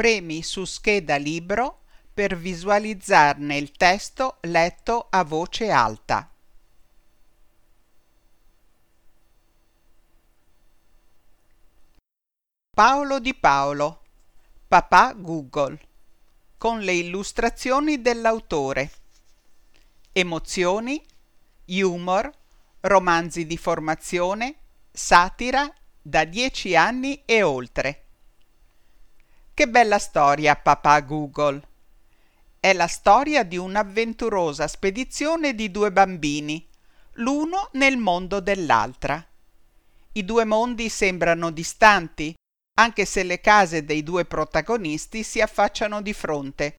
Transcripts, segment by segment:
premi su scheda libro per visualizzarne il testo letto a voce alta. Paolo Di Paolo, Papà Google, con le illustrazioni dell'autore. Emozioni, humor, romanzi di formazione, satira da 10 anni e oltre. Che bella storia, Papà Google! È la storia di un'avventurosa spedizione di due bambini, l'uno nel mondo dell'altra. I due mondi sembrano distanti, anche se le case dei due protagonisti si affacciano di fronte,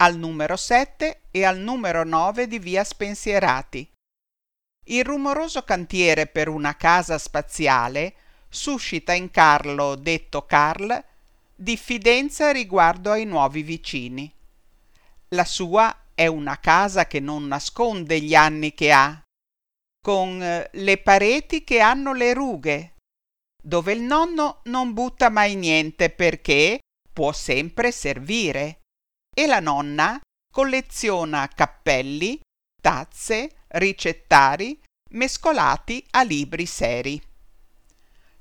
al numero 7 e al numero 9 di via Spensierati. Il rumoroso cantiere per una casa spaziale suscita in Carlo, detto Carl, diffidenza riguardo ai nuovi vicini. La sua è una casa che non nasconde gli anni che ha, con le pareti che hanno le rughe, dove il nonno non butta mai niente perché può sempre servire, e la nonna colleziona cappelli, tazze, ricettari mescolati a libri seri.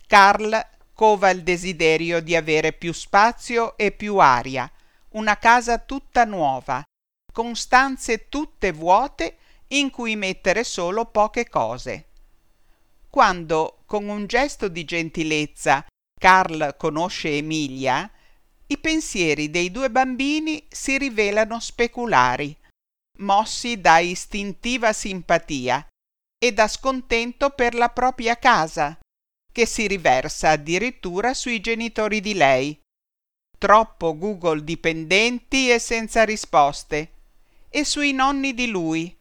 Carl cova il desiderio di avere più spazio e più aria, una casa tutta nuova, con stanze tutte vuote in cui mettere solo poche cose. Quando, con un gesto di gentilezza, Carl conosce Emilia, i pensieri dei due bambini si rivelano speculari, mossi da istintiva simpatia e da scontento per la propria casa, che si riversa addirittura sui genitori di lei, troppo Google dipendenti e senza risposte, e sui nonni di lui,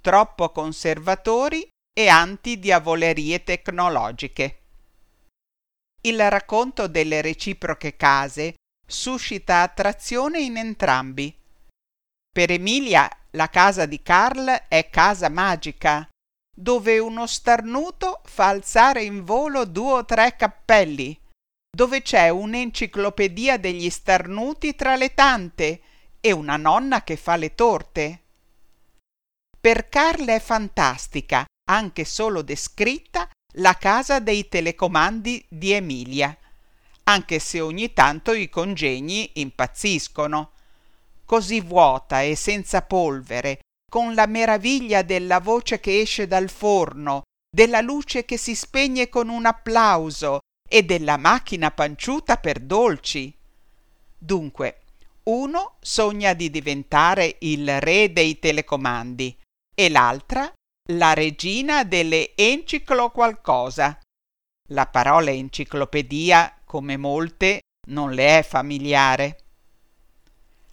troppo conservatori e anti-diavolerie tecnologiche. Il racconto delle reciproche case suscita attrazione in entrambi. Per Emilia la casa di Carl è casa magica, dove uno starnuto fa alzare in volo 2 o 3 cappelli, dove c'è un'enciclopedia degli starnuti tra le tante e una nonna che fa le torte. Per Carl è fantastica, anche solo descritta, la casa dei telecomandi di Emilia, anche se ogni tanto i congegni impazziscono. Così vuota e senza polvere, con la meraviglia della voce che esce dal forno, della luce che si spegne con un applauso e della macchina panciuta per dolci. Dunque, uno sogna di diventare il re dei telecomandi e l'altra la regina delle enciclo qualcosa. La parola enciclopedia, come molte, non le è familiare.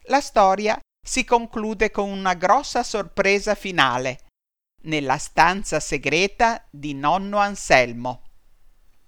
La storia si conclude con una grossa sorpresa finale, nella stanza segreta di nonno Anselmo.